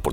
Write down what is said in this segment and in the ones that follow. por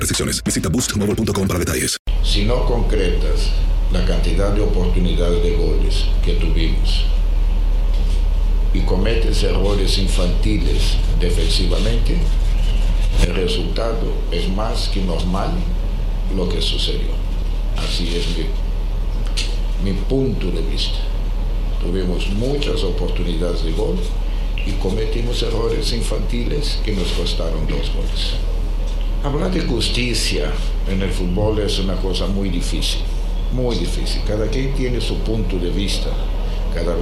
restricciones. Visita boostmobile.com para detalles. Si no concretas la cantidad de oportunidades de goles que tuvimos y cometes errores infantiles defensivamente, el resultado es más que normal lo que sucedió. Así es mi punto de vista. Tuvimos muchas oportunidades de gol y cometimos errores infantiles que nos costaron 2 goles. Hablar de justicia en el fútbol es una cosa muy difícil, muy difícil. Cada quien tiene su punto de vista, cada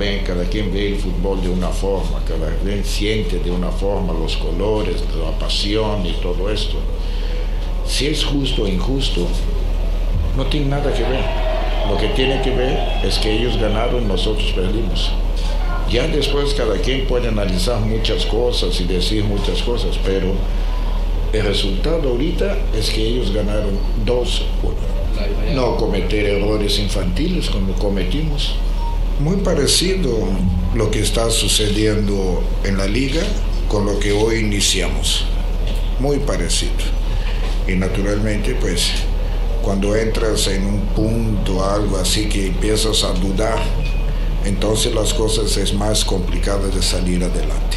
quien ve el fútbol de una forma, cada quien siente de una forma los colores, la pasión y todo esto. Si es justo o injusto, no tiene nada que ver. Lo que tiene que ver es que ellos ganaron, nosotros perdimos. Ya después cada quien puede analizar muchas cosas y decir muchas cosas, pero el resultado ahorita es que ellos ganaron 2-1. No cometer errores infantiles como cometimos. Muy parecido lo que está sucediendo en la liga con lo que hoy iniciamos. Muy parecido. Y naturalmente, pues, cuando entras en un punto, algo así que empiezas a dudar, entonces las cosas es más complicado de salir adelante.